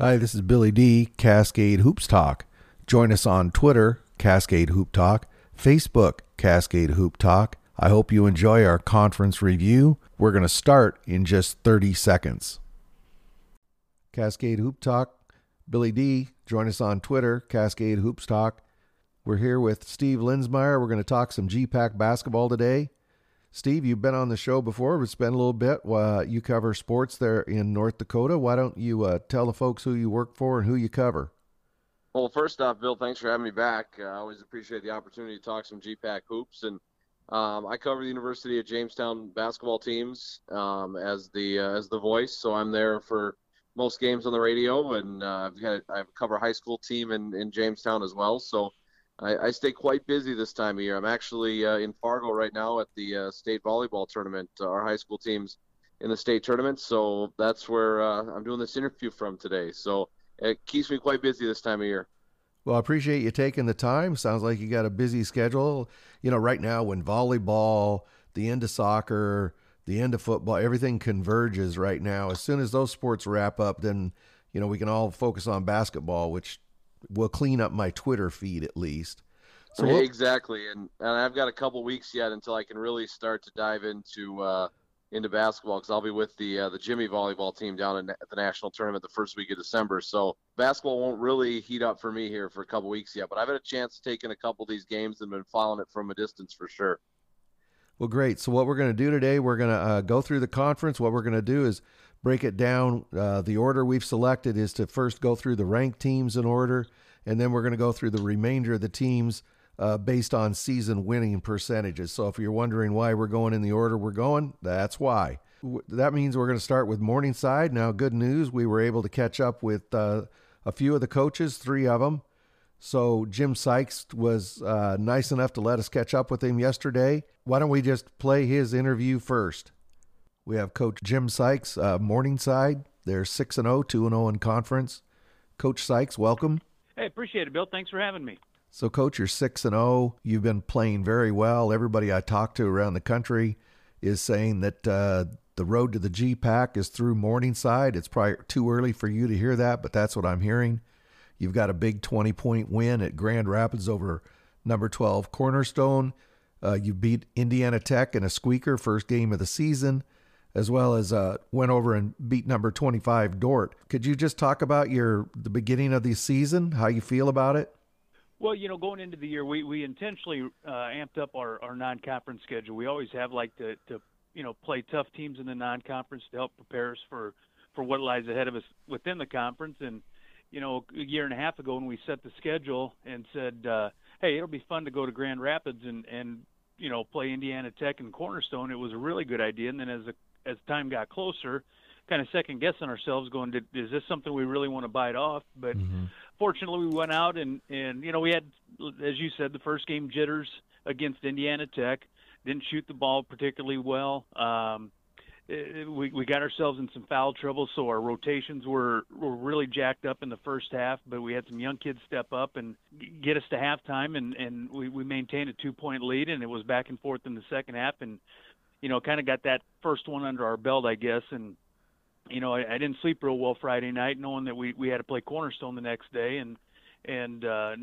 Hi, this is Billy D, Cascade Hoops Talk. Join us on Twitter, Cascade Hoop Talk, Facebook, Cascade Hoop Talk. I hope you enjoy our conference review. We're going to start in just 30 seconds. Cascade Hoop Talk, Billy D. Join us on Twitter, Cascade Hoops Talk. We're here with Steve Linsmeyer. We're going to talk some GPAC basketball today. Steve, you've been on the show before. It's been a little bit. You cover sports there in North Dakota. Why don't you tell the folks who you work for and who you cover? Well, first off, Bill, thanks for having me back. I always appreciate the opportunity to talk some GPAC hoops. And I cover the University of Jamestown basketball teams as the voice. So I'm there for most games on the radio. And I cover a high school team in Jamestown as well. So I stay quite busy this time of year. I'm actually in Fargo right now at the state volleyball tournament. Our high school team's in the state tournament, so that's where I'm doing this interview from today. So it keeps me quite busy this time of year. Well, I appreciate you taking the time. Sounds like you got a busy schedule. You know, right now when volleyball, the end of soccer, the end of football, everything converges right now. As soon as those sports wrap up, then, you know, we can all focus on basketball, which will clean up my Twitter feed at least. So exactly. And I've got a couple weeks yet until I can really start to dive into basketball, because I'll be with the Jimmy volleyball team down at the national tournament the first week of December. So basketball won't really heat up for me here for a couple weeks yet, but I've had a chance to take in a couple of these games and been following it from a distance for sure. Well, great. So what we're going to do today, we're going to go through the conference. What we're going to do is break it down. The order we've selected is to first go through the ranked teams in order, and then we're going to go through the remainder of the teams based on season winning percentages. So if you're wondering why we're going in the order we're going, that's why. That means we're going to start with Morningside. Now, good news, we were able to catch up with a few of the coaches, three of them. So Jim Sykes was nice enough to let us catch up with him yesterday. Why don't we just play his interview first? We have Coach Jim Sykes, Morningside. They're 6-0, 2-0 in conference. Coach Sykes, welcome. Hey, appreciate it, Bill. Thanks for having me. So, Coach, you're 6-0. You've been playing very well. Everybody I talk to around the country is saying that the road to the GPAC is through Morningside. It's probably too early for you to hear that, but that's what I'm hearing. You've got a big 20-point win at Grand Rapids over number 12 Cornerstone. You beat Indiana Tech in a squeaker, first game of the season, as well as went over and beat number 25 Dort. Could you just talk about the beginning of the season, how you feel about it? Well, you know, going into the year, we intentionally amped up our non-conference schedule. We always have like to play tough teams in the non-conference to help prepare us for what lies ahead of us within the conference. And, you know, a year and a half ago when we set the schedule and said, hey, it'll be fun to go to Grand Rapids and play Indiana Tech and Cornerstone, it was a really good idea. And then as time got closer, kind of second guessing ourselves, going, is this something we really want to bite off? But fortunately, we went out and we had, as you said, the first game jitters against Indiana Tech. Didn't shoot the ball particularly well. We got ourselves in some foul trouble, so our rotations were really jacked up in the first half, but we had some young kids step up and get us to halftime, and we maintained a 2-point lead, and it was back and forth in the second half, and kind of got that first one under our belt, I guess. And, I didn't sleep real well Friday night, knowing that we had to play Cornerstone the next day and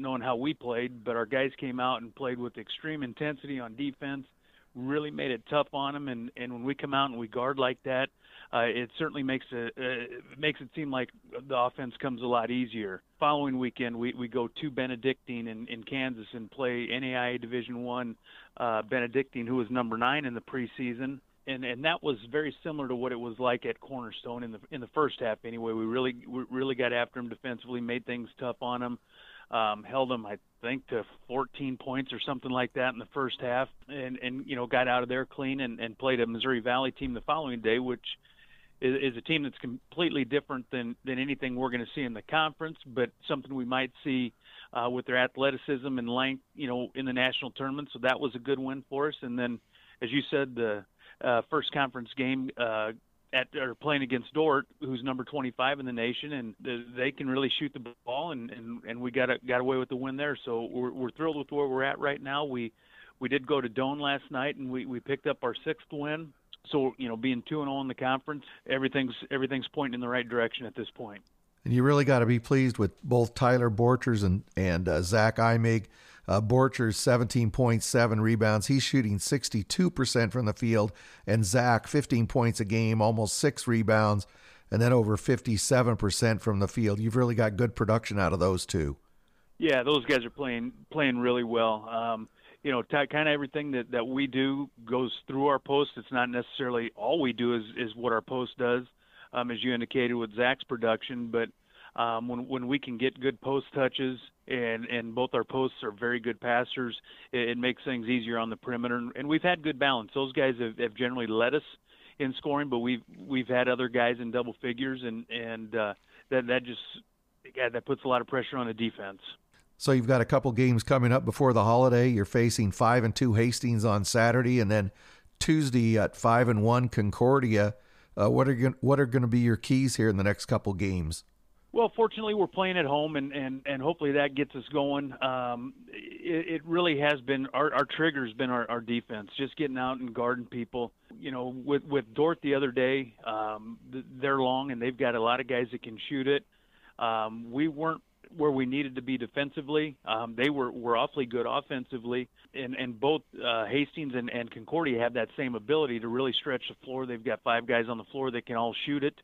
knowing how we played. But our guys came out and played with extreme intensity on defense, really made it tough on them. And when we come out and we guard like that, it certainly makes it seem like the offense comes a lot easier. Following weekend, we go to Benedictine in Kansas and play NAIA Division I Benedictine, who was number 9 in the preseason, and that was very similar to what it was like at Cornerstone in the first half. Anyway, we really got after them defensively, made things tough on them, held them, I think, to 14 points or something like that in the first half, and got out of there clean and played a Missouri Valley team the following day, which is a team that's completely different than anything we're going to see in the conference, but something we might see with their athleticism and length, in the national tournament. So that was a good win for us. And then, as you said, the first conference game playing against Dort, who's number 25 in the nation, and they can really shoot the ball, and we got away with the win there. So we're thrilled with where we're at right now. We did go to Doane last night, and we picked up our 6th win. So, being 2-0 in the conference, everything's pointing in the right direction at this point. And you really got to be pleased with both Tyler Borchers and Zach Imig. Borchers, 17.7 rebounds. He's shooting 62% from the field. And Zach, 15 points a game, almost 6 rebounds, and then over 57% from the field. You've really got good production out of those two. Yeah, those guys are playing really well. You know, kind of everything that we do goes through our post. It's not necessarily all we do is what our post does, as you indicated with Zach's production. But when we can get good post touches and both our posts are very good passers, it makes things easier on the perimeter. And we've had good balance. Those guys have generally led us in scoring, but we've had other guys in double figures, and that puts a lot of pressure on the defense. So you've got a couple games coming up before the holiday. You're facing 5-2 Hastings on Saturday, and then Tuesday at 5-1 Concordia. What are going to be your keys here in the next couple games? Well, fortunately, we're playing at home, and hopefully that gets us going. It really has been our trigger has been our defense, just getting out and guarding people. You know, with Dort the other day, they're long and they've got a lot of guys that can shoot it. We weren't where we needed to be defensively. They were awfully good offensively, and both Hastings and Concordia have that same ability to really stretch the floor. They've got 5 guys on the floor that can all shoot it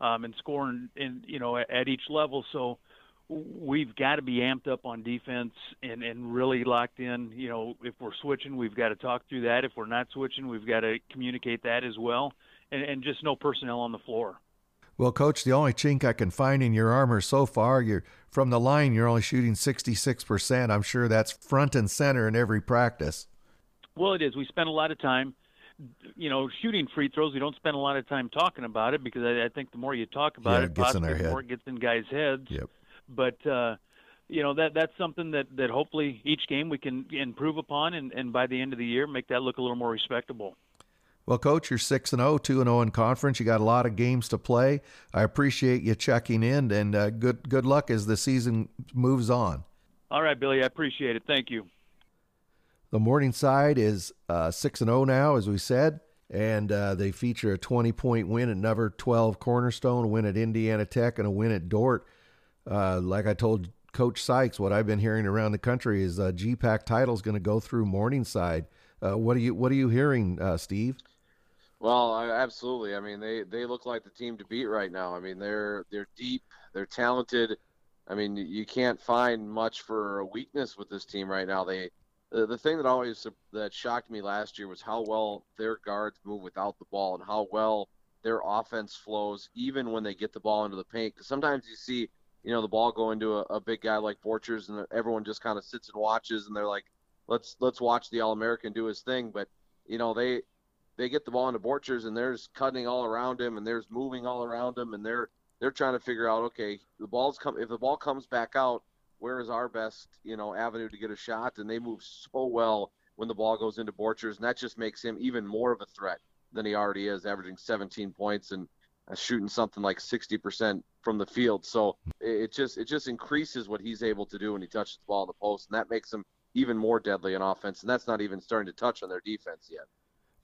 and score at each level. So we've got to be amped up on defense and really locked in. You know, if we're switching, we've got to talk through that. If we're not switching, we've got to communicate that as well, and just no personnel on the floor. Well, Coach, the only chink I can find in your armor so far, from the line, you're only shooting 66%. I'm sure that's front and center in every practice. Well, it is. We spend a lot of time, you know, shooting free throws. We don't spend a lot of time talking about it because I think the more you talk about it possibly the more it gets in guys' heads. Yep. But, you know, that's something that hopefully each game we can improve upon and by the end of the year make that look a little more respectable. Well, Coach, you're 6-0, 2-0 in conference. You got a lot of games to play. I appreciate you checking in, and good luck as the season moves on. All right, Billy, I appreciate it. Thank you. The Morningside is 6-0 now, as we said, and they feature a 20-point win at number 12 Cornerstone, a win at Indiana Tech, and a win at Dort. Like I told Coach Sykes, what I've been hearing around the country is GPAC title is going to go through Morningside. What are you hearing, Steve? Well, absolutely. I mean, they look like the team to beat right now. I mean, they're deep, they're talented. I mean, you can't find much for a weakness with this team right now. The thing that that shocked me last year was how well their guards move without the ball and how well their offense flows even when they get the ball into the paint. Because sometimes you see, you know, the ball go into a big guy like Borchers, and everyone just kind of sits and watches, and they're like, let's watch the All-American do his thing. But you know, they get the ball into Borchers, and there's cutting all around him, and there's moving all around him, and they're trying to figure out, okay, if the ball comes back out, where is our best, you know, avenue to get a shot? And they move so well when the ball goes into Borchers, and that just makes him even more of a threat than he already is, averaging 17 points and shooting something like 60% from the field. So it just increases what he's able to do when he touches the ball in the post, and that makes him even more deadly on offense, and that's not even starting to touch on their defense yet.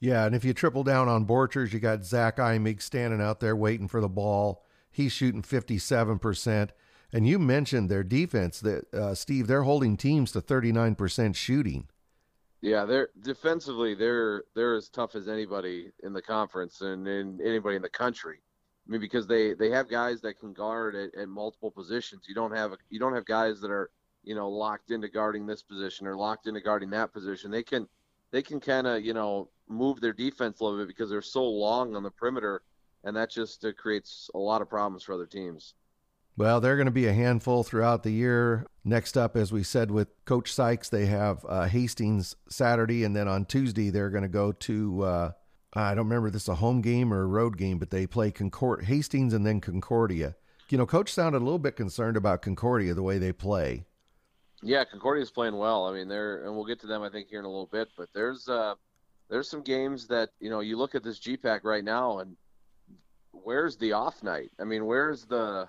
Yeah, and if you triple down on Borchers, you got Zach Imig standing out there waiting for the ball. He's shooting 57%. And you mentioned their defense, that Steve, they're holding teams to 39% shooting. Yeah, they're defensively as tough as anybody in the conference and anybody in the country. I mean, because they have guys that can guard at multiple positions. You don't have guys that are, you know, locked into guarding this position or locked into guarding that position. They can kind of, you know, move their defense a little bit because they're so long on the perimeter, and that just creates a lot of problems for other teams. Well, they're going to be a handful throughout the year. Next up, as we said with Coach Sykes, they have Hastings Saturday, and then on Tuesday they're going to go to, I don't remember if this is a home game or a road game, but they play Hastings and then Concordia. You know, Coach sounded a little bit concerned about Concordia, the way they play. Yeah, Concordia's playing well. I mean, and we'll get to them, I think, here in a little bit. But there's some games that, you know, you look at this GPAC right now, and where's the off night? I mean, where's the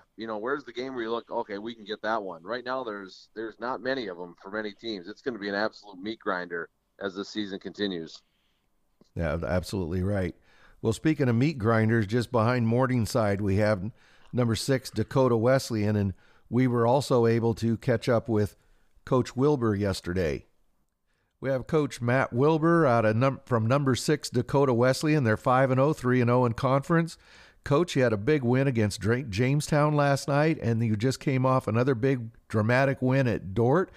game where you look, okay, we can get that one? Right now, there's not many of them for many teams. It's going to be an absolute meat grinder as the season continues. Yeah, absolutely right. Well, speaking of meat grinders, just behind Morningside, we have number 6, Dakota Wesleyan. And we were also able to catch up with Coach Wilbur yesterday. We have Coach Matt Wilbur out of from number 6, Dakota Wesleyan. They're 5-0, 3-0 in conference. Coach, you had a big win against Jamestown last night, and you just came off another big dramatic win at Dort.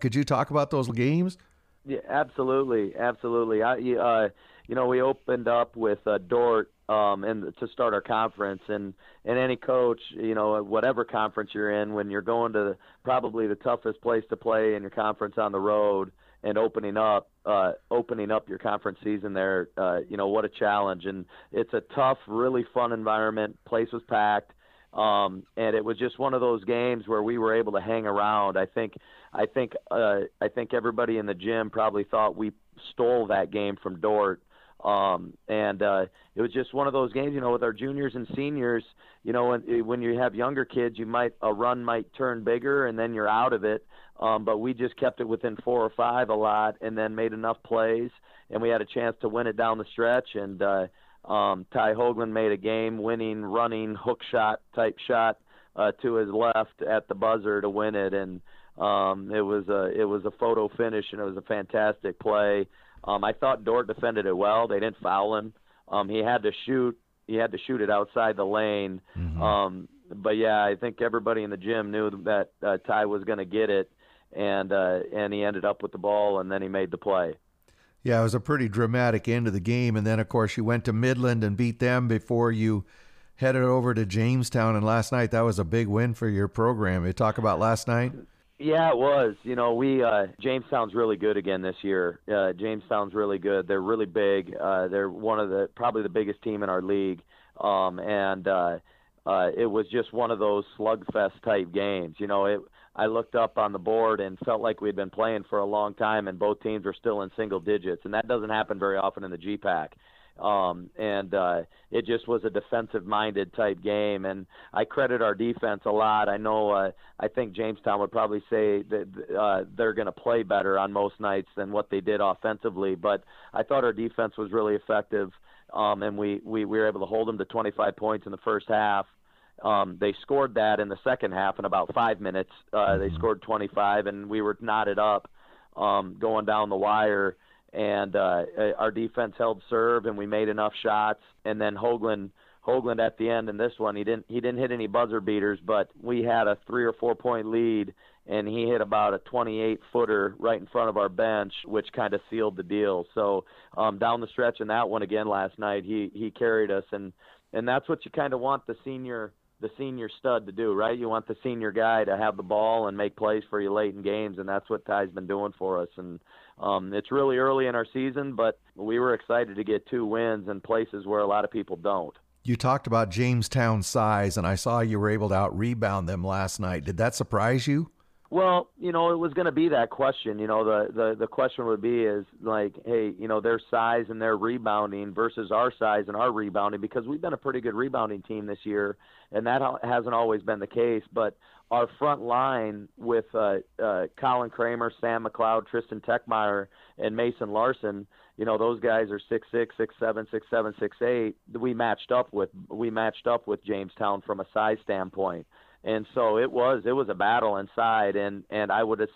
Could you talk about those games? Yeah, absolutely. We opened up with Dort and to start our conference, and any coach, whatever conference you're in, when you're going to probably the toughest place to play in your conference on the road and opening up your conference season there, what a challenge. And it's a tough, really fun environment. Place was packed. And it was just one of those games where we were able to hang around. I think everybody in the gym probably thought we stole that game from Dort. It was just one of those games, with our juniors and seniors, when you have younger kids, a run might turn bigger and then you're out of it. But we just kept it within 4 or 5 a lot and then made enough plays, and we had a chance to win it down the stretch. And Ty Hoagland made a game-winning, running, hook shot type shot to his left at the buzzer to win it. And it was a photo finish, and it was a fantastic play. I thought Dort defended it well. They didn't foul him. He had to shoot it outside the lane. Mm-hmm. I think everybody in the gym knew that Ty was going to get it, and he ended up with the ball, and then he made the play. Yeah, it was a pretty dramatic end of the game. And then, of course, you went to Midland and beat them before you headed over to Jamestown. And last night, that was a big win for your program. You talk about last night? Yeah, it was. Jamestown's really good again this year. Jamestown's really good. They're really big. They're one of probably the biggest team in our league. It was just one of those slugfest type games. I looked up on the board and felt like we'd been playing for a long time, and both teams were still in single digits, and that doesn't happen very often in the GPAC. It just was a defensive-minded type game, and I credit our defense a lot. I think Jamestown would probably say that they're going to play better on most nights than what they did offensively, but I thought our defense was really effective, and we were able to hold them to 25 points in the first half. They scored that in the second half in about 5 minutes. They scored 25, and we were knotted up going down the wire. And our defense held serve, and we made enough shots. And then Hoagland at the end in this one, he didn't hit any buzzer beaters, but we had a 3 or 4 point lead, and he hit about a 28-footer right in front of our bench, which kind of sealed the deal. So down the stretch in that one again last night, he carried us, and that's what you kind of want the senior stud to do, right? You want the senior guy to have the ball and make plays for you late in games, and that's what Ty's been doing for us. And it's really early in our season, but we were excited to get 2 wins in places where a lot of people don't. You talked about Jamestown's size, and I saw you were able to out-rebound them last night. Did that surprise you? Well, it was going to be that question. The question would be is like, hey, their size and their rebounding versus our size and our rebounding, because we've been a pretty good rebounding team this year, and that hasn't always been the case. But our front line with Colin Kramer, Sam McLeod, Tristan Techmeyer, and Mason Larson, those guys are 6'6", 6'7", 6'7", 6'8". We matched up with Jamestown from a size standpoint. And so it was a battle inside, and I would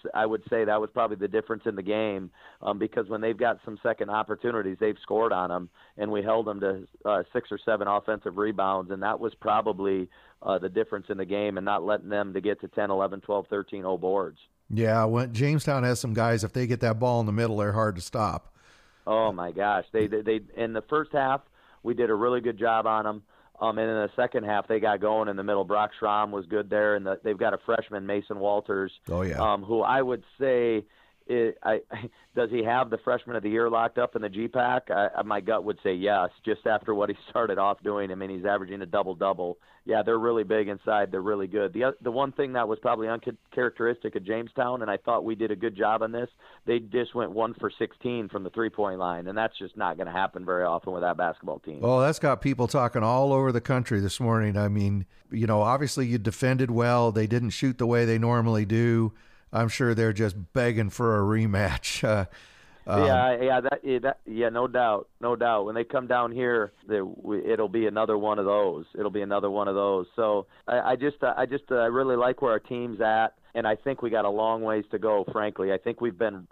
say that was probably the difference in the game, because when they've got some second opportunities, they've scored on them, and we held them to 6 or 7 offensive rebounds, and that was probably the difference in the game, and not letting them to get to 10, 11, 12, 13 0 boards. Yeah, when Jamestown has some guys, if they get that ball in the middle, they're hard to stop. Oh my gosh, they in the first half we did a really good job on them. And in the second half, they got going in the middle. Brock Schramm was good there, and they've got a freshman, Mason Walters. Oh yeah. Who I would say, does he have the freshman of the year locked up in the GPAC? My gut would say yes, just after what he started off doing. I mean, he's averaging a double-double. Yeah, they're really big inside. They're really good. The one thing that was probably uncharacteristic of Jamestown, and I thought we did a good job on this, they just went 1 for 16 from the three-point line, and that's just not going to happen very often with that basketball team. Well, that's got people talking all over the country this morning. I mean, obviously you defended well. They didn't shoot the way they normally do. I'm sure they're just begging for a rematch. No doubt. When they come down here, it'll be another one of those. So I really like where our team's at, and I think we got a long ways to go. Frankly, I think we've been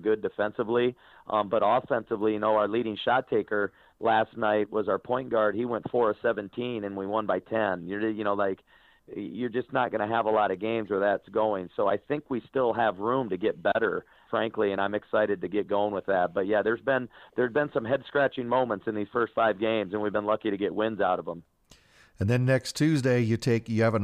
good defensively, but offensively, our leading shot taker last night was our point guard. He went 4 of 17, and we won by 10. You're just not going to have a lot of games where that's going. So I think we still have room to get better, frankly, and I'm excited to get going with that. But yeah, there's been some head-scratching moments in these first 5 games, and we've been lucky to get wins out of them. And then next Tuesday, you have a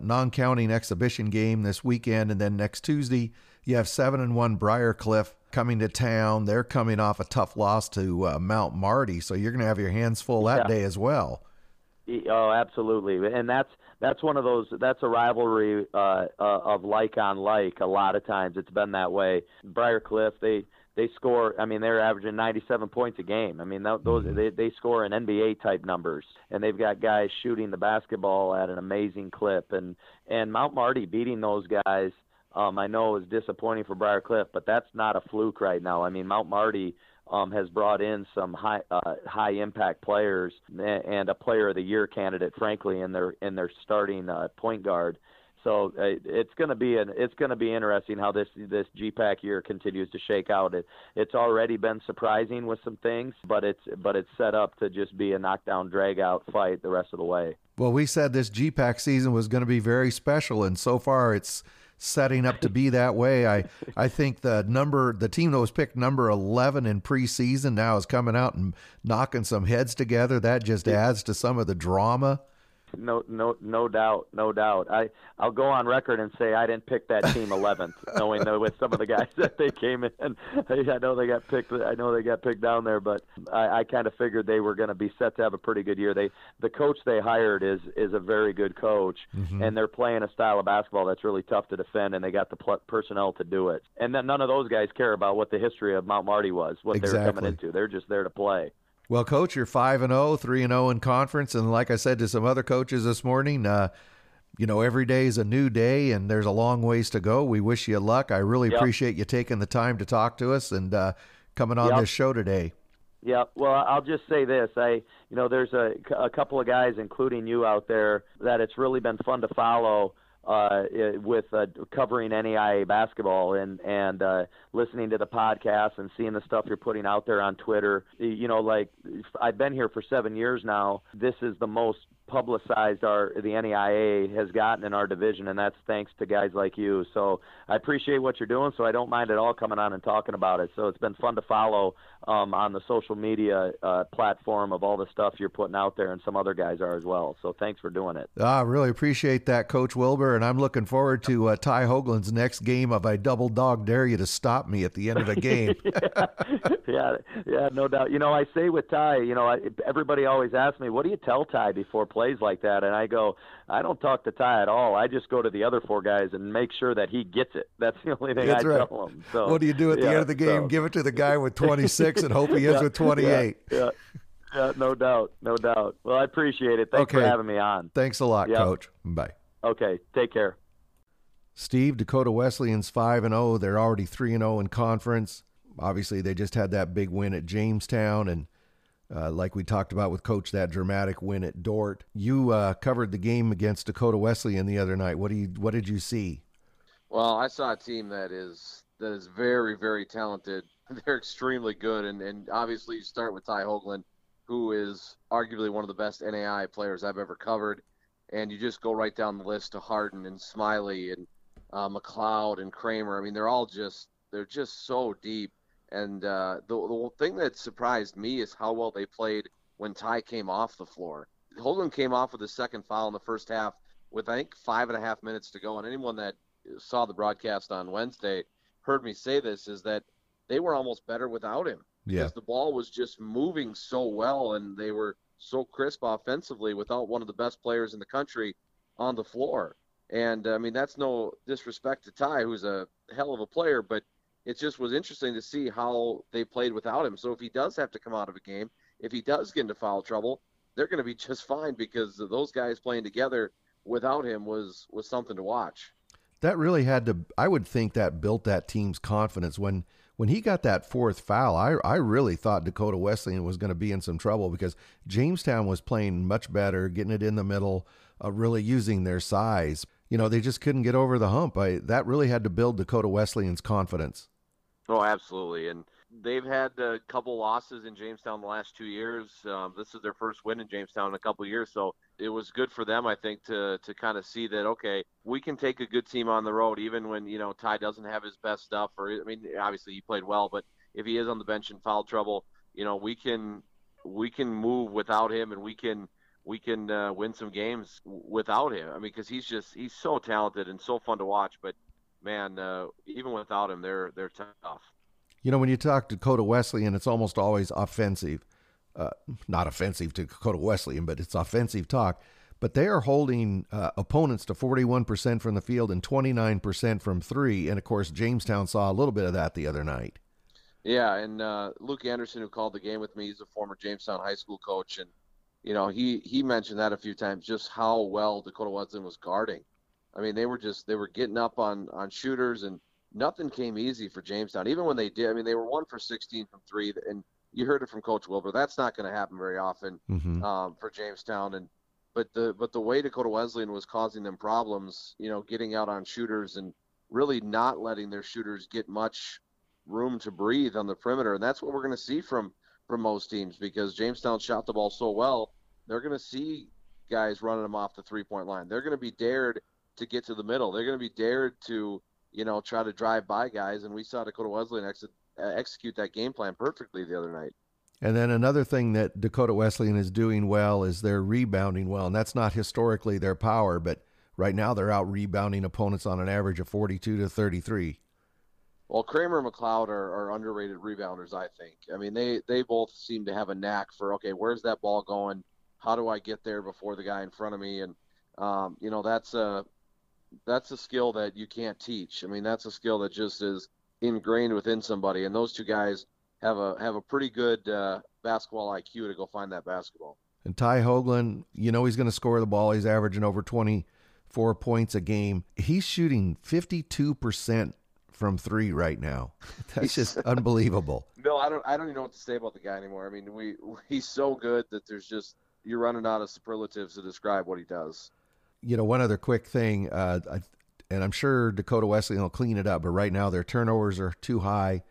non-counting exhibition game this weekend, and then next Tuesday you have 7-1 Briarcliff coming to town. They're coming off a tough loss to Mount Marty, so you're going to have your hands full that day as well. Oh, absolutely, and that's one of those. That's a rivalry of like on like. A lot of times it's been that way. Briarcliff, they score. I mean, they're averaging 97 points a game. I mean, they score in NBA type numbers, and they've got guys shooting the basketball at an amazing clip. And Mount Marty beating those guys, I know is disappointing for Briarcliff, but that's not a fluke right now. I mean, Mount Marty has brought in some high impact players and a player of the year candidate, frankly, in their starting point guard. So it's going to be interesting how this GPAC year continues to shake out. It's already been surprising with some things, but it's set up to just be a knockdown drag out fight the rest of the way. Well, we said this GPAC season was going to be very special, and so far it's setting up to be that way. I think the team that was picked number 11 in preseason now is coming out and knocking some heads together. That just adds to some of the drama. No doubt. I'll go on record and say I didn't pick that team 11th, knowing that with some of the guys that they came in. I know they got picked down there, but I kind of figured they were going to be set to have a pretty good year. The coach they hired is a very good coach, and they're playing a style of basketball that's really tough to defend, and they got the personnel to do it. And then none of those guys care about what the history of Mount Marty was, what they were coming into. They're just there to play. Well, Coach, you're 5-0, 3-0 in conference, and like I said to some other coaches this morning, every day is a new day, and there's a long ways to go. We wish you luck. I really appreciate you taking the time to talk to us and coming on this show today. Yeah, well, I'll just say this. There's a couple of guys, including you out there, that it's really been fun to follow with covering NAIA basketball and listening to the podcast and seeing the stuff you're putting out there on Twitter. I've been here for 7 years now. This is the most publicized the NAIA has gotten in our division, and that's thanks to guys like you. So I appreciate what you're doing, so I don't mind at all coming on and talking about it. So it's been fun to follow on the social media platform of all the stuff you're putting out there, and some other guys are as well. So thanks for doing it. I really appreciate that, Coach Wilbur, and I'm looking forward to Ty Hoagland's next game of I Double Dog Dare You to Stop Me at the end of the game. yeah, no doubt. I say with Ty, everybody always asks me, what do you tell Ty before plays like that? And I go, I don't talk to Ty at all. I just go to the other 4 guys and make sure that he gets it. That's the only thing tell him. So, what do you do at the end of the game? So, give it to the guy with 26 and hope he ends with 28. Yeah, no doubt. Well, I appreciate it. Thanks for having me on. Thanks a lot, Coach. Bye. Okay, take care. Steve, Dakota Wesleyan's 5-0. They're already 3-0 in conference. Obviously, they just had that big win at Jamestown, and like we talked about with Coach, that dramatic win at Dort. You covered the game against Dakota Wesleyan the other night. What did you see? Well, I saw a team that is very, very talented. They're extremely good, and obviously you start with Ty Hoagland, who is arguably one of the best NAI players I've ever covered, and you just go right down the list to Harden and Smiley and McLeod and Kramer. I mean, they're just so deep. And the thing that surprised me is how well they played when Ty came off the floor. Hoagland came off with his second foul in the first half with, I think, 5.5 minutes to go. And anyone that saw the broadcast on Wednesday heard me say this, is that they were almost better without him. Yeah. Because the ball was just moving so well, and they were so crisp offensively without one of the best players in the country on the floor. And, I mean, that's no disrespect to Ty, who's a hell of a player, but it just was interesting to see how they played without him. So if he does have to come out of a game, if he does get into foul trouble, they're going to be just fine, because those guys playing together without him was something to watch. That really I would think that built that team's confidence. When when he got that fourth foul, I really thought Dakota Wesleyan was going to be in some trouble because Jamestown was playing much better, getting it in the middle, really using their size. You know, they just couldn't get over the hump. That really had to build Dakota Wesleyan's confidence. Oh, absolutely. And they've had a couple losses in Jamestown the last 2 years. This is their first win in Jamestown in a couple years. So it was good for them, I think, to kind of see that, okay, we can take a good team on the road, even when, you know, Ty doesn't have his best stuff. Or, I mean, obviously he played well, but if he is on the bench in foul trouble, you know, we can move without him, and we can win some games without him. I mean, because he's so talented and so fun to watch. But man, even without him, they're tough. You know, when you talk Dakota Wesleyan, it's almost always offensive. Not offensive to Dakota Wesleyan, but it's offensive talk. But they are holding opponents to 41% from the field and 29% from three. And, of course, Jamestown saw a little bit of that the other night. Yeah, and Luke Anderson, who called the game with me, he's a former Jamestown high school coach. And, you know, he mentioned that a few times, just how well Dakota Wesleyan was guarding. I mean, they were getting up on shooters, and nothing came easy for Jamestown. Even when they did, I mean, they were 1 for 16 from three, and you heard it from Coach Wilbur. That's not going to happen very often for Jamestown. And but the way Dakota Wesleyan was causing them problems, you know, getting out on shooters and really not letting their shooters get much room to breathe on the perimeter, and that's what we're going to see from most teams because Jamestown shot the ball so well. They're going to see guys running them off the three-point line. They're going to be dared to get to the middle. They're going to be dared to, you know, try to drive by guys, and we saw Dakota Wesleyan execute that game plan perfectly the other night. And then another thing that Dakota Wesleyan is doing well is they're rebounding well, and that's not historically their power, but right now they're out rebounding opponents on an average of 42 to 33. Well, Kramer and McLeod are underrated rebounders, I think. I mean, they both seem to have a knack for, okay, where's that ball going? How do I get there before the guy in front of me? And, you know, that's a skill that you can't teach. I mean, that's a skill that just is ingrained within somebody. And those two guys have a pretty good basketball IQ to go find that basketball. And Ty Hoagland, you know, he's going to score the ball. He's averaging over 24 points a game. He's shooting 52% from three right now. That's just unbelievable. No, I don't even know what to say about the guy anymore. I mean, he's so good that there's just, you're running out of superlatives to describe what he does. You know, one other quick thing, and I'm sure Dakota Wesleyan will clean it up, but right now their turnovers are too high.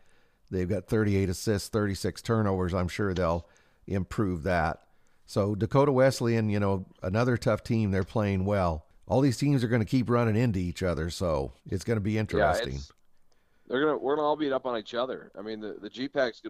They've got 38 assists, 36 turnovers. I'm sure they'll improve that. So Dakota Wesleyan, you know, another tough team. They're playing well. All these teams are going to keep running into each other, so it's going to be interesting. Yeah, we're gonna all beat up on each other. I mean, the GPAC's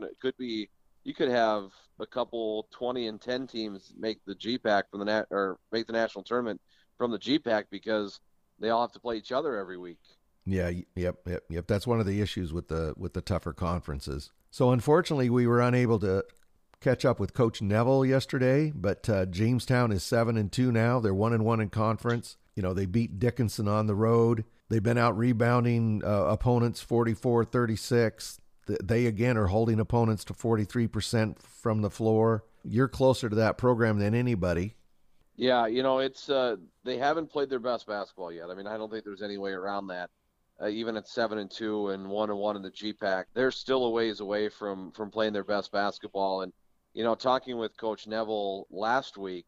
you could have a couple 20 and 10 teams make the GPAC make the national tournament from the GPAC because they all have to play each other every week. Yeah, yep. That's one of the issues with the tougher conferences. So unfortunately, we were unable to catch up with Coach Neville yesterday, but Jamestown is 7-2 now. They're 1-1 in conference. You know, they beat Dickinson on the road. They've been out rebounding opponents 44-36. They again are holding opponents to 43% from the floor. You're closer to that program than anybody. Yeah, you know, it's they haven't played their best basketball yet. I mean, I don't think there's any way around that. Even at 7-2 and 1-1 in the GPAC, they're still a ways away from playing their best basketball. And you know, talking with Coach Neville last week,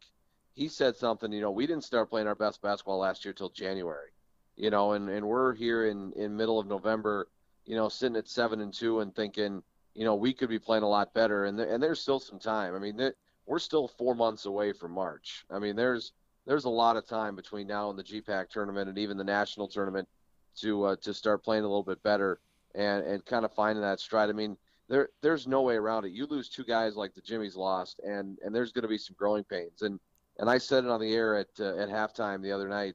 he said something. You know, we didn't start playing our best basketball last year till January. You know, and we're here in middle of November. You know, sitting at 7-2 and thinking, you know, we could be playing a lot better. And there's still some time. I mean, we're still 4 months away from March. I mean, there's a lot of time between now and the GPAC tournament and even the national tournament to start playing a little bit better and kind of finding that stride. I mean, there's no way around it. You lose two guys like the Jimmys lost, and there's going to be some growing pains. And I said it on the air at halftime the other night.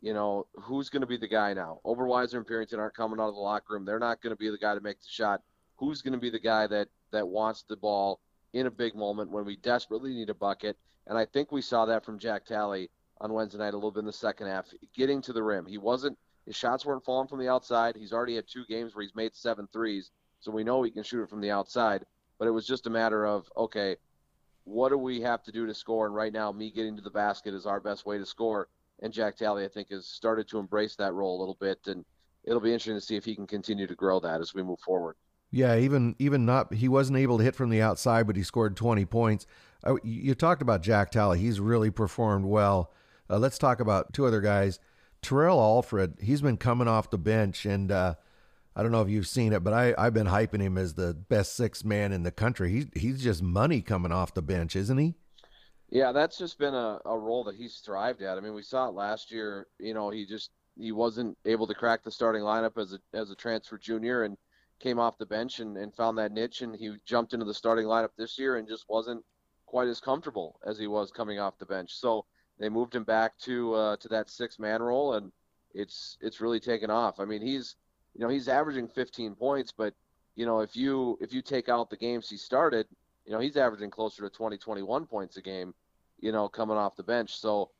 You know, who's going to be the guy now? Oberweiser and Perrington aren't coming out of the locker room. They're not going to be the guy to make the shot. Who's going to be the guy that wants the ball in a big moment when we desperately need a bucket? And I think we saw that from Jack Talley on Wednesday night a little bit in the second half, getting to the rim. His shots weren't falling from the outside. He's already had two games where he's made 7 threes, so we know he can shoot it from the outside. But it was just a matter of, okay, what do we have to do to score? And right now, me getting to the basket is our best way to score. And Jack Talley, I think, has started to embrace that role a little bit, and it'll be interesting to see if he can continue to grow that as we move forward. Yeah, even not, he wasn't able to hit from the outside, but he scored 20 points. You talked about Jack Talley. He's really performed well. Let's talk about two other guys. Terrell Alfred, he's been coming off the bench, and I don't know if you've seen it, but I've been hyping him as the best sixth man in the country. He's just money coming off the bench, isn't he? Yeah, that's just been a role that he's thrived at. I mean, we saw it last year. You know, he wasn't able to crack the starting lineup as a transfer junior and came off the bench and found that niche, and he jumped into the starting lineup this year and just wasn't quite as comfortable as he was coming off the bench. So they moved him back to that six-man role, and it's really taken off. I mean, he's averaging 15 points, but you know, if you take out the games he started, you know, he's averaging closer to 20, 21 points a game, you know, coming off the bench. So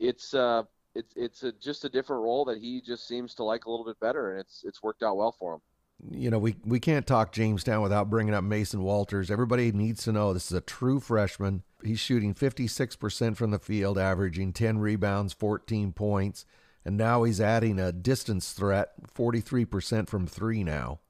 it's just a different role that he just seems to like a little bit better, and it's worked out well for him. You know, we can't talk Jamestown without bringing up Mason Walters. Everybody needs to know this is a true freshman. He's shooting 56% from the field, averaging 10 rebounds, 14 points, and now he's adding a distance threat, 43% from three now.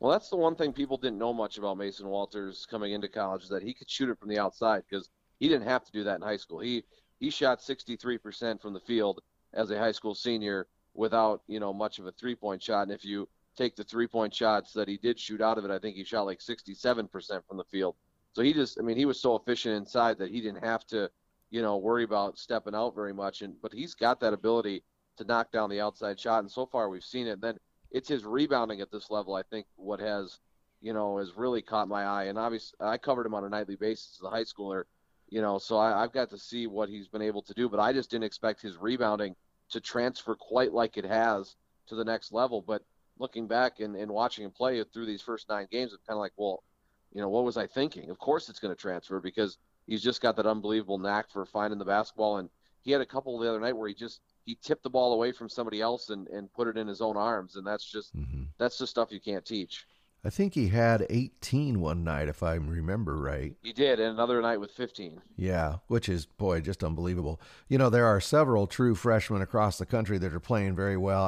Well, that's the one thing people didn't know much about Mason Walters coming into college, is that he could shoot it from the outside, because he didn't have to do that in high school. He shot 63% from the field as a high school senior without, you know, much of a three-point shot, and if you take the three-point shots that he did shoot out of it, I think he shot like 67% from the field. So he was so efficient inside that he didn't have to, you know, worry about stepping out very much. But he's got that ability to knock down the outside shot, and so far we've seen it. And then it's his rebounding at this level, I think, what has, you know, has really caught my eye. And obviously I covered him on a nightly basis as a high schooler, you know, so I've got to see what he's been able to do. But I just didn't expect his rebounding to transfer quite like it has to the next level. But looking back and watching him play through these first 9 games, it's kind of like, well, you know, what was I thinking? Of course it's going to transfer, because he's just got that unbelievable knack for finding the basketball. And he had a couple the other night where he tipped the ball away from somebody else and put it in his own arms. And that's just stuff you can't teach. I think he had 18 one night, if I remember right. He did, and another night with 15. Yeah, which is, boy, just unbelievable. You know, there are several true freshmen across the country that are playing very well.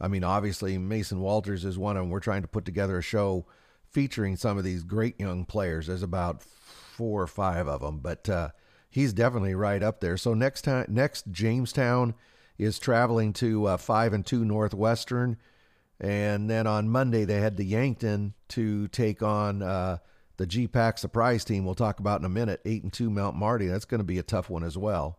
I mean, obviously, Mason Walters is one of them. We're trying to put together a show featuring some of these great young players. There's about 4 or 5 of them, but he's definitely right up there. So next Jamestown is traveling to 5-2 Northwestern, and then on Monday they head to Yankton to take on the GPAC surprise team we'll talk about in a minute, 8-2 Mount Marty. That's going to be a tough one as well.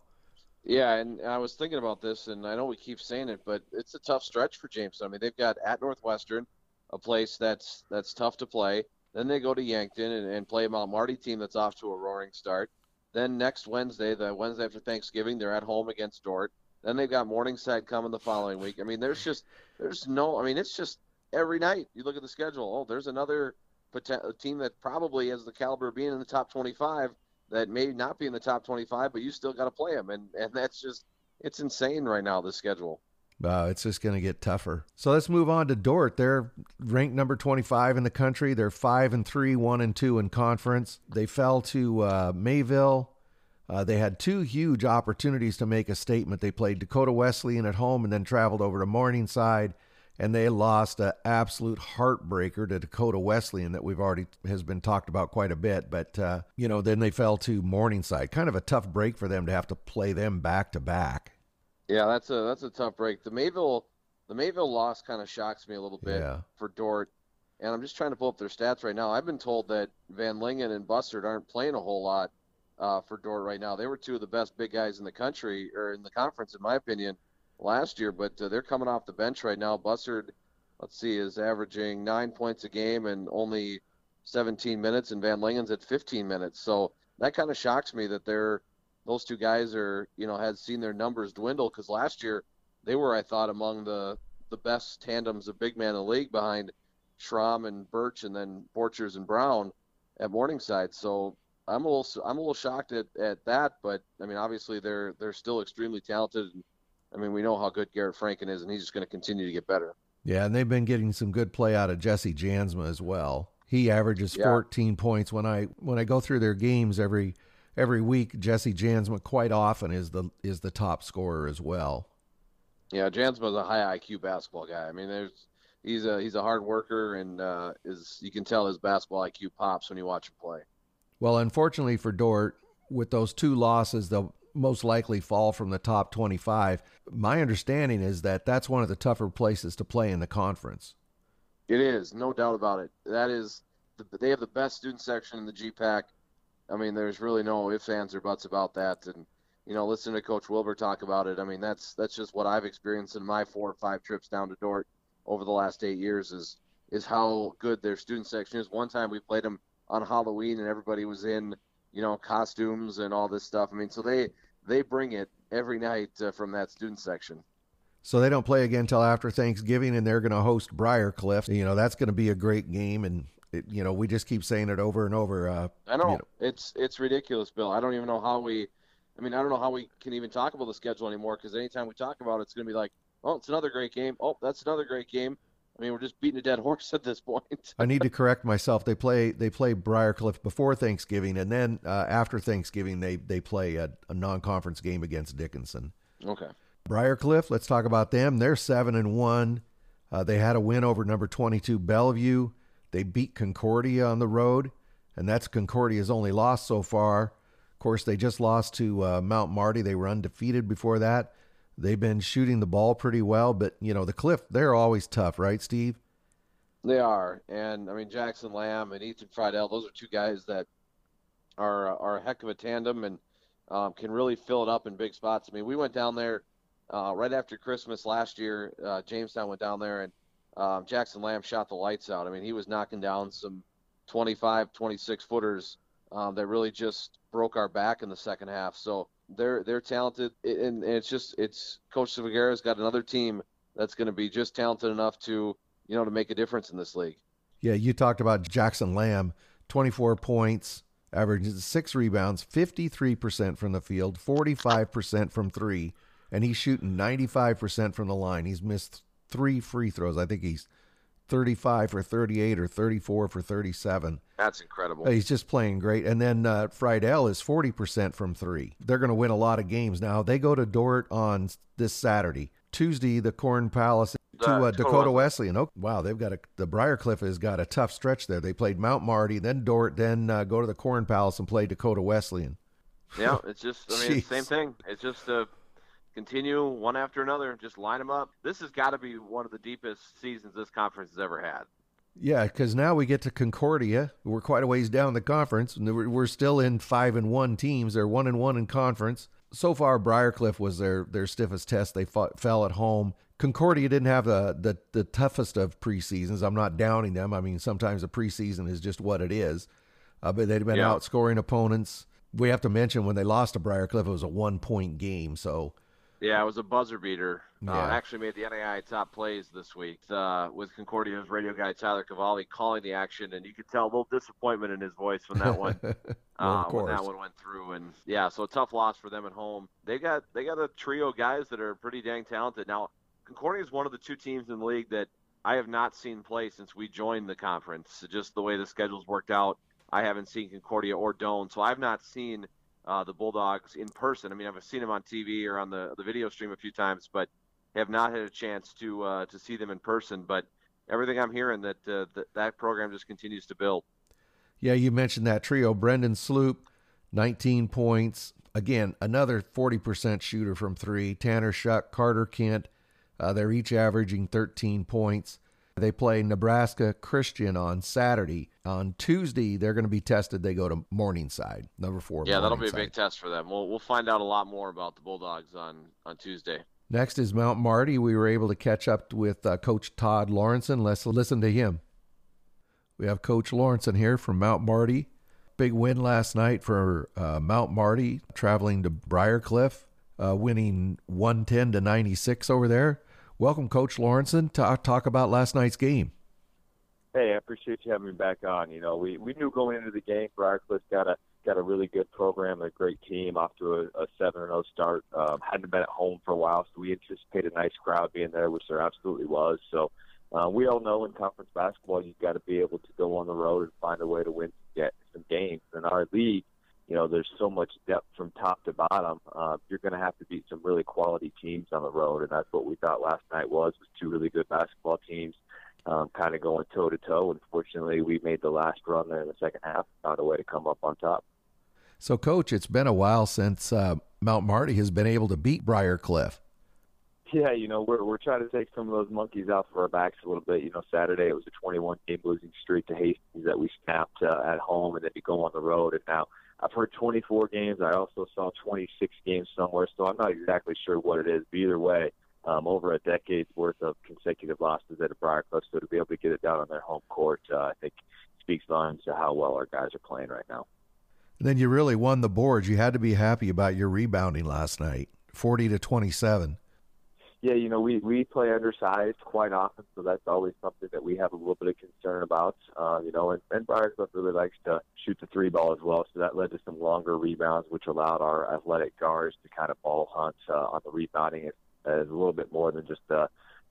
Yeah, and I was thinking about this, and I know we keep saying it, but it's a tough stretch for Jamestown. I mean, they've got at Northwestern, a place that's tough to play. Then they go to Yankton and play a Mount Marty team that's off to a roaring start. Then next Wednesday, the Wednesday after Thanksgiving, they're at home against Dort. Then they've got Morningside coming the following week. I mean, it's just every night you look at the schedule. Oh, there's another team that probably has the caliber of being in the top 25 that may not be in the top 25, but you still got to play them. And that's just, it's insane right now, the schedule. It's just going to get tougher. So let's move on to Dort. They're ranked number 25 in the country. They're 5-3, 1-2 in conference. They fell to Mayville. They had 2 huge opportunities to make a statement. They played Dakota Wesleyan at home and then traveled over to Morningside, and they lost an absolute heartbreaker to Dakota Wesleyan that has been talked about quite a bit. But, you know, then they fell to Morningside. Kind of a tough break for them to have to play them back-to-back. Yeah, that's a tough break. The Mayville loss kind of shocks me a little bit for Dort, and I'm just trying to pull up their stats right now. I've been told that Van Lingen and Bustard aren't playing a whole lot for Dort right now. They were 2 of the best big guys in the country, or in the conference, in my opinion, last year, but they're coming off the bench right now. Bustard, let's see, is averaging 9 points a game and only 17 minutes, and Van Lingen's at 15 minutes. So that kind of shocks me that those 2 guys are, you know, had seen their numbers dwindle, because last year they were, I thought, among the best tandems of big man in the league, behind Schramm and Birch, and then Borchers and Brown at Morningside. So I'm a little shocked at that, but I mean, obviously they're still extremely talented. I mean, we know how good Garrett Franken is, and he's just going to continue to get better. Yeah, and they've been getting some good play out of Jesse Jansma as well. He averages 14 points. When I go through their games every week, Jesse Jansma quite often is the top scorer as well. Yeah, Jansma's a high IQ basketball guy. I mean, there's he's a hard worker, and you can tell his basketball IQ pops when you watch him play. Well, unfortunately for Dort, with those two losses, they'll most likely fall from the top 25. My understanding is that that's one of the tougher places to play in the conference. It is, no doubt about it. That is, they have the best student section in the GPAC. I mean, there's really no ifs, ands, or buts about that. And, you know, listen to Coach Wilbur talk about it. I mean, that's just what I've experienced in my 4 or 5 trips down to Dort over the last 8 years is how good their student section is. One time we played them on Halloween and everybody was in, you know, costumes and all this stuff. I mean, so they bring it every night from that student section. So they don't play again until after Thanksgiving, and they're going to host Briarcliff. You know, that's going to be a great game, and, you know, we just keep saying it over and over. I know. You know. It's ridiculous, Bill. I don't even know how we – I mean, I don't know how we can even talk about the schedule anymore, because anytime we talk about it, it's going to be like, oh, it's another great game. Oh, that's another great game. I mean, we're just beating a dead horse at this point. I need to correct myself. They play Briarcliff before Thanksgiving, and then after Thanksgiving they play a non-conference game against Dickinson. Okay. Briarcliff, let's talk about them. They're 7-1. They had a win over number 22 Bellevue. They beat Concordia on the road, and that's Concordia's only loss so far. Of course, they just lost to Mount Marty. They were undefeated before that. They've been shooting the ball pretty well, but, you know, the Cliff, they're always tough, right, Steve? They are. And, I mean, Jackson Lamb and Ethan Friedel, those are two guys that are a heck of a tandem and can really fill it up in big spots. I mean, we went down there right after Christmas last year. Jamestown went down there, and Jackson Lamb shot the lights out. I mean, he was knocking down some 25, 26-footers that really just broke our back in the second half. So, They're talented, and it's Coach Silveira's got another team that's going to be just talented enough to, you know, to make a difference in this league. Yeah, you talked about Jackson Lamb, 24 points, averages 6 rebounds, 53% from the field, 45% from 3, and he's shooting 95% from the line. He's missed 3 free throws. I think he's 35 for 38 or 34 for 37. That's incredible. He's just playing great. And then Friedel is 40% from 3. They're going to win a lot of games now. They go to Dort on this Saturday. Tuesday, the Corn Palace to Dakota Wesleyan. Oh, wow, they've got the Briarcliff has got a tough stretch there. They played Mount Marty, then Dort, then go to the Corn Palace and play Dakota Wesleyan. Yeah, it's just, I mean, it's the same thing. It's just continue one after another, just line them up. This has got to be one of the deepest seasons this conference has ever had. Yeah, because now we get to Concordia. We're quite a ways down the conference, and we're still in 5-1 teams. They're 1-1 in conference. So far, Briarcliff was their stiffest test. They fell at home. Concordia didn't have the toughest of preseasons. I'm not downing them. I mean, sometimes a preseason is just what it is. But they've been outscoring opponents. We have to mention when they lost to Briarcliff, it was a one-point game, so... Yeah, it was a buzzer beater. Yeah. Actually made the NAIA top plays this week with Concordia's radio guy, Tyler Cavalli, calling the action. And you could tell a little disappointment in his voice when that one when that one went through. And, yeah, so a tough loss for them at home. They got a trio of guys that are pretty dang talented. Now, Concordia is one of the two teams in the league that I have not seen play since we joined the conference. Just the way the schedule's worked out, I haven't seen Concordia or Doane, so I've not seen – the Bulldogs in person. I mean, I've seen them on TV or on the video stream a few times, but have not had a chance to see them in person. But everything I'm hearing that program just continues to build. Yeah, you mentioned that trio. Brendan Sloop, 19 points. Again, another 40% shooter from 3. Tanner Shuck, Carter Kent. They're each averaging 13 points. They play Nebraska Christian on Saturday. On Tuesday, they're going to be tested. They go to Morningside, number 4. Yeah, that'll be a big test for them. We'll find out a lot more about the Bulldogs on Tuesday. Next is Mount Marty. We were able to catch up with Coach Todd Lawrenson. Let's listen to him. We have Coach Lawrenson here from Mount Marty. Big win last night for Mount Marty, traveling to Briarcliff, winning 110-96 over there. Welcome, Coach Lawrenson, to talk about last night's game. Hey, I appreciate you having me back on. You know, we knew going into the game, Briarcliff's got a really good program, a great team, off to a 7-0 start. Hadn't been at home for a while, so we anticipated a nice crowd being there, which there absolutely was. So we all know in conference basketball you've got to be able to go on the road and find a way to win some games. In our league, you know, there's so much depth from top to bottom. You're going to have to beat some really quality teams on the road, and that's what we thought last night was two really good basketball teams. kind of going toe-to-toe. Unfortunately, we made the last run there in the second half, found a way to come up on top. So, Coach, it's been a while since Mount Marty has been able to beat Briarcliff. Yeah, you know, we're trying to take some of those monkeys out for our backs a little bit. You know, Saturday it was a 21-game losing streak to Hastings that we snapped at home, and then we go on the road. And now I've heard 24 games. I also saw 26 games somewhere, so I'm not exactly sure what it is. But either way, over a decade's worth of consecutive losses at a Briarcliff, so to be able to get it down on their home court, I think speaks volumes to how well our guys are playing right now. And then you really won the boards. You had to be happy about your rebounding last night, 40-27. Yeah, you know, we play undersized quite often, so that's always something that we have a little bit of concern about. You know, and Briarcliff really likes to shoot the three ball as well, so that led to some longer rebounds, which allowed our athletic guards to kind of ball hunt on the rebounding. It's a little bit more than just the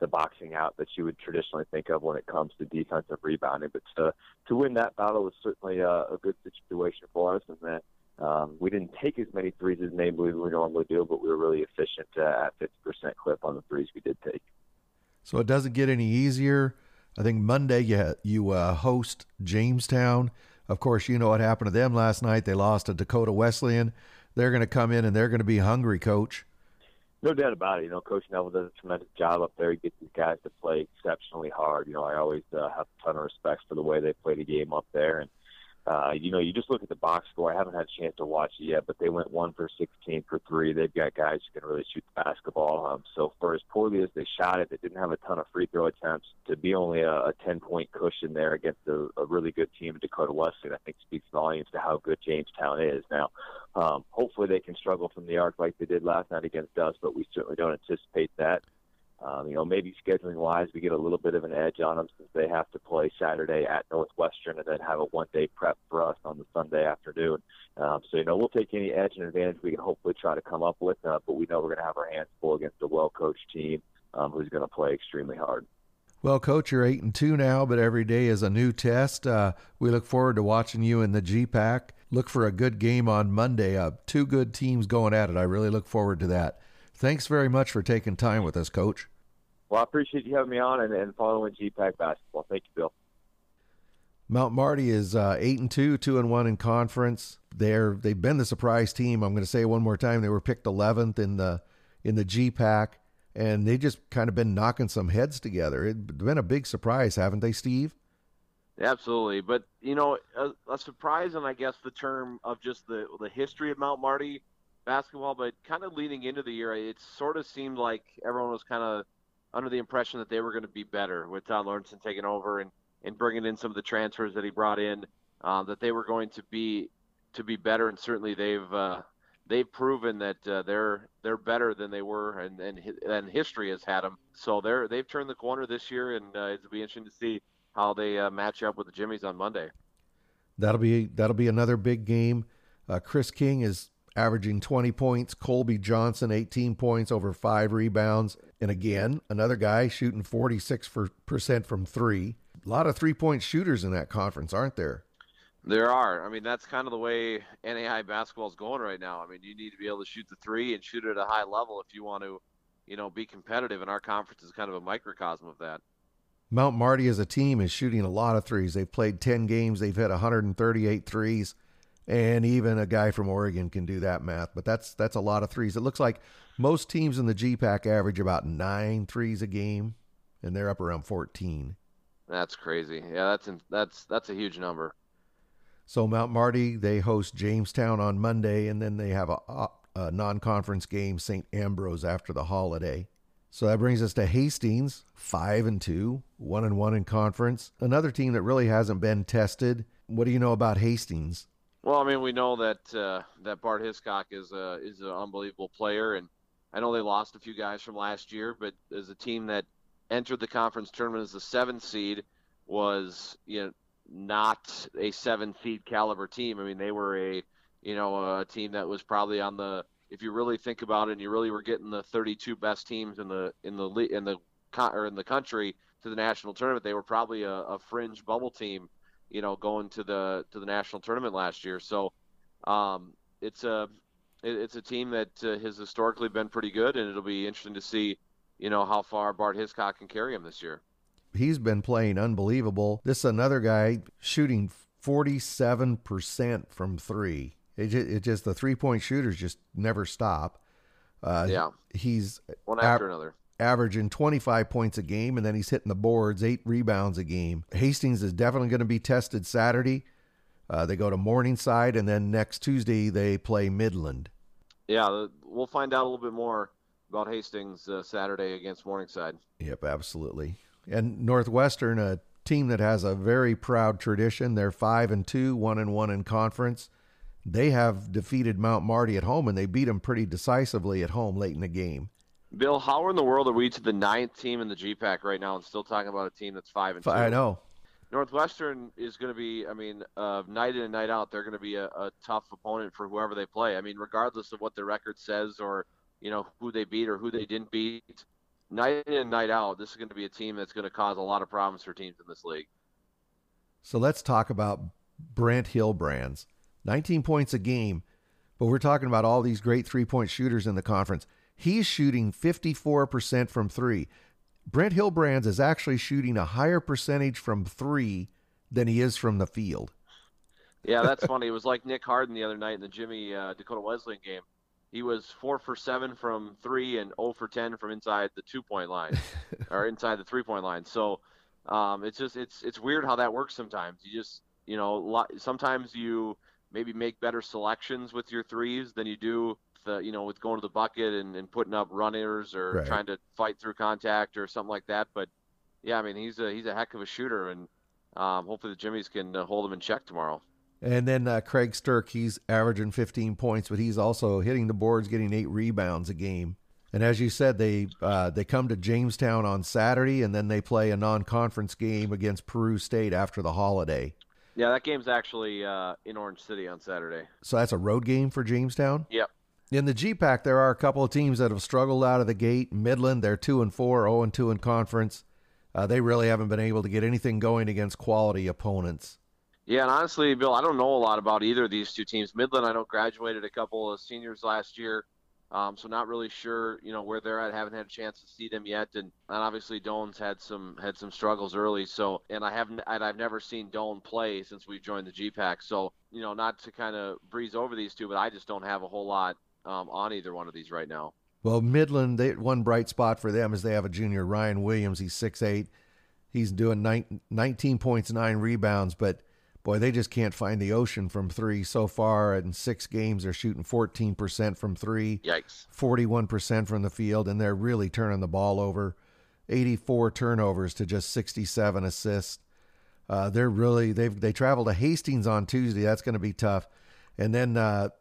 boxing out that you would traditionally think of when it comes to defensive rebounding. But to win that battle was certainly a good situation for us, and then we didn't take as many threes as maybe we normally do, but we were really efficient at 50% clip on the threes we did take. So it doesn't get any easier. I think Monday you host Jamestown. Of course, you know what happened to them last night. They lost to Dakota Wesleyan. They're going to come in, and they're going to be hungry, Coach. No doubt about it. You know, Coach Neville does a tremendous job up there. He gets these guys to play exceptionally hard. You know, I always have a ton of respect for the way they play the game up there, and you know, you just look at the box score. I haven't had a chance to watch it yet, but they went 1 for 16 for three. They've got guys who can really shoot the basketball. So for as poorly as they shot it, they didn't have a ton of free throw attempts. To be only a 10-point cushion there against a really good team in Dakota Wesleyan, I think speaks volumes to how good Jamestown is. Now, hopefully they can struggle from the arc like they did last night against us, but we certainly don't anticipate that. You know, maybe scheduling-wise, we get a little bit of an edge on them since they have to play Saturday at Northwestern and then have a one-day prep for us on the Sunday afternoon. So, you know, we'll take any edge and advantage we can hopefully try to come up with, but we know we're going to have our hands full against a well-coached team who's going to play extremely hard. Well, Coach, you're 8-2 now, but every day is a new test. We look forward to watching you in the GPAC. Look for a good game on Monday. Two good teams going at it. I really look forward to that. Thanks very much for taking time with us, Coach. Well, I appreciate you having me on and following GPAC basketball. Thank you, Bill. Mount Marty is 8-2, 2-1 in conference. They've been the surprise team. I'm going to say one more time, they were picked 11th in the GPAC, and they just kind of been knocking some heads together. It's been a big surprise, haven't they, Steve? Absolutely, but you know, a surprise, and I guess the term of just the history of Mount Marty basketball, but kind of leading into the year, it sort of seemed like everyone was kind of under the impression that they were going to be better with Todd Lawrenson taking over and bringing in some of the transfers that he brought in, that they were going to be better, and certainly they've proven that they're better than they were, and history has had them. So they've turned the corner this year, and it'll be interesting to see how they match up with the Jimmies on Monday. That'll be another big game. Chris King is averaging 20 points, Colby Johnson 18 points, over 5 rebounds, and again, another guy shooting 46% from 3. A lot of 3-point shooters in that conference, aren't there? There are. I mean, that's kind of the way NAI basketball is going right now. I mean, you need to be able to shoot the 3 and shoot it at a high level if you want to, you know, be competitive, and our conference is kind of a microcosm of that. Mount Marty as a team is shooting a lot of threes. They've played 10 games, they've hit 138 threes. And even a guy from Oregon can do that math, but that's a lot of threes. It looks like most teams in the GPAC average about 9 threes a game, and they're up around 14. That's crazy. Yeah, that's a huge number. So Mount Marty, they host Jamestown on Monday, and then they have a non-conference game, St. Ambrose, after the holiday. So that brings us to Hastings, 5-2, 1-1 in conference. Another team that really hasn't been tested. What do you know about Hastings? Well, I mean, we know that that Bart Hiscock is an unbelievable player, and I know they lost a few guys from last year, but as a team that entered the conference tournament as the 7th seed, was, you know, not a 7-seed caliber team. I mean, they were a team that was probably on the, if you really think about it, and you really were getting the 32 best teams in the country to the national tournament, they were probably a fringe bubble team, you know, going to the national tournament last year. So it's a team that has historically been pretty good, and it'll be interesting to see, you know, how far Bart Hiscock can carry him this year. He's been playing unbelievable. This is another guy shooting 47% from three. It just the three-point shooters just never stop. Yeah. He's one after another. Averaging 25 points a game, and then he's hitting the boards, 8 rebounds a game. Hastings is definitely going to be tested Saturday. They go to Morningside, and then next Tuesday they play Midland. Yeah, we'll find out a little bit more about Hastings Saturday against Morningside. Yep, absolutely. And Northwestern, a team that has a very proud tradition. They're 5-2, 1-1 in conference. They have defeated Mount Marty at home, and they beat them pretty decisively at home late in the game. Bill, how in the world are we to the 9th team in the GPAC right now and still talking about a team that's 5-2? I know. Northwestern is going to be, I mean, night in and night out, they're going to be a tough opponent for whoever they play. I mean, regardless of what their record says or, you know, who they beat or who they didn't beat, night in and night out, this is going to be a team that's going to cause a lot of problems for teams in this league. So let's talk about Brant Hillbrands. 19 points a game, but we're talking about all these great three-point shooters in the conference. He's shooting 54% from three. Brent Hillbrands is actually shooting a higher percentage from three than he is from the field. Yeah, that's funny. It was like Nick Harden the other night in the Jimmy Dakota Wesleyan game. He was 4 for 7 from three and 0 for 10 from inside the 2-point line or inside the 3-point line. So it's just it's weird how that works sometimes. You just, you know, sometimes you maybe make better selections with your threes than you do with going to the bucket and putting up runners or right. Trying to fight through contact or something like that. But yeah, I mean, he's a heck of a shooter, and hopefully the Jimmies can hold him in check tomorrow. And then Craig Sturck, he's averaging 15 points, but he's also hitting the boards, getting 8 rebounds a game. And as you said, they come to Jamestown on Saturday, and then they play a non-conference game against Peru State after the holiday. Yeah, that game's actually in Orange City on Saturday. So that's a road game for Jamestown? Yep. In the GPAC, there are a couple of teams that have struggled out of the gate. Midland, they're 2-4, 0-2 in conference. They really haven't been able to get anything going against quality opponents. Yeah, and honestly, Bill, I don't know a lot about either of these two teams. Midland, I know, graduated a couple of seniors last year, so not really sure, you know, where they're at. Haven't had a chance to see them yet, and obviously Doan's had some struggles early. So, and I've never seen Doane play since we've joined the GPAC. So, you know, not to kind of breeze over these two, but I just don't have a whole lot on either one of these right now. Well, Midland, one bright spot for them is they have a junior, Ryan Williams. He's 6'8". He's doing 19 points, 9 rebounds, but boy, they just can't find the ocean from three so far. In 6 games, they're shooting 14% from three. Yikes. 41% from the field, and they're really turning the ball over. 84 turnovers to just 67 assists. They travel to Hastings on Tuesday. That's going to be tough. And then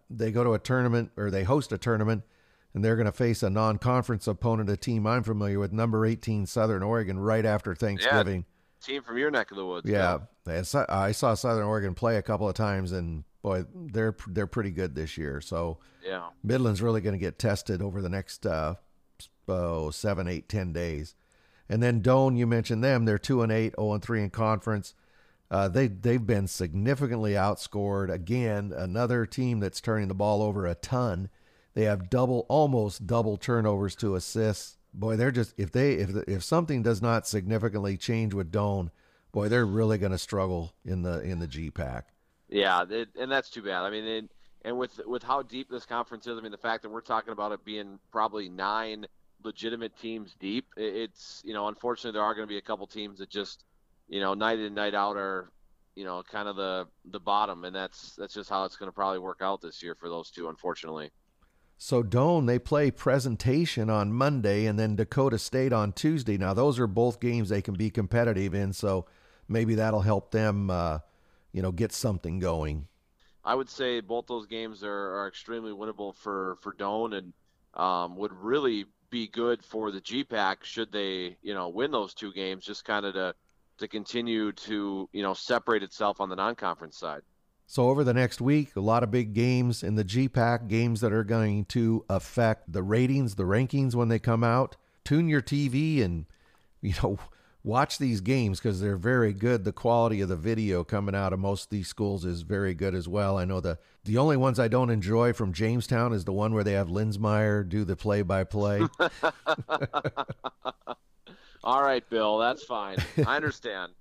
they go to a tournament, or they host a tournament, and they're going to face a non-conference opponent, a team I'm familiar with, number 18 Southern Oregon, right after Thanksgiving. Yeah, team from your neck of the woods. Yeah, yeah. I saw Southern Oregon play a couple of times, and boy, they're pretty good this year. So yeah, Midland's really going to get tested over the next 7, 8, 10 days. And then Doane, you mentioned them; they're 2-8, 0-3 in conference. They've been significantly outscored. Again, another team that's turning the ball over a ton. They have almost double turnovers to assists. Boy, they're just if something does not significantly change with Doane, boy, they're really going to struggle in the GPAC. Yeah, and that's too bad. I mean, and with how deep this conference is, I mean, the fact that we're talking about it being probably 9 legitimate teams deep, it's, you know, unfortunately there are going to be a couple teams that just, you know, night in and night out are, you know, kind of the bottom, and that's just how it's going to probably work out this year for those two, unfortunately. So Doane, they play Presentation on Monday and then Dakota State on Tuesday. Now, those are both games they can be competitive in, so maybe that'll help them, you know, get something going. I would say both those games are extremely winnable for Doane, and would really be good for the GPAC should they, you know, win those two games, just kind of to continue to, you know, separate itself on the non-conference side. So over the next week, a lot of big games in the GPAC, games that are going to affect the ratings, the rankings when they come out. Tune your TV and, you know, watch these games because they're very good. The quality of the video coming out of most of these schools is very good as well. I know the only ones I don't enjoy from Jamestown is the one where they have Linsmeyer do the play-by-play. All right, Bill, that's fine. I understand.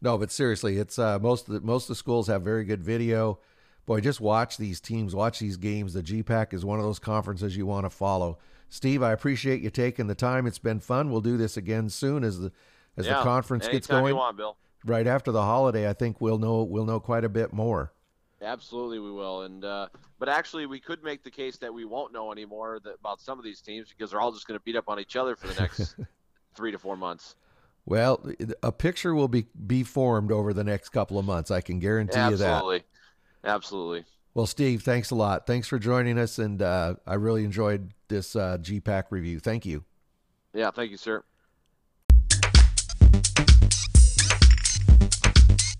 No, but seriously, it's most of the schools have very good video. Boy, just watch these teams, watch these games. The GPAC is one of those conferences you want to follow. Steve, I appreciate you taking the time. It's been fun. We'll do this again soon as the conference gets going. You want, Bill. Right after the holiday, I think we'll know quite a bit more. Absolutely, we will. And but actually, we could make the case that we won't know anymore about some of these teams because they're all just going to beat up on each other for the next 3 to 4 months. Well, a picture will be formed over the next couple of months. I can guarantee you that. Absolutely. Well, Steve, thanks a lot. Thanks for joining us, and I really enjoyed this GPAC review. Thank you. Yeah, thank you, sir.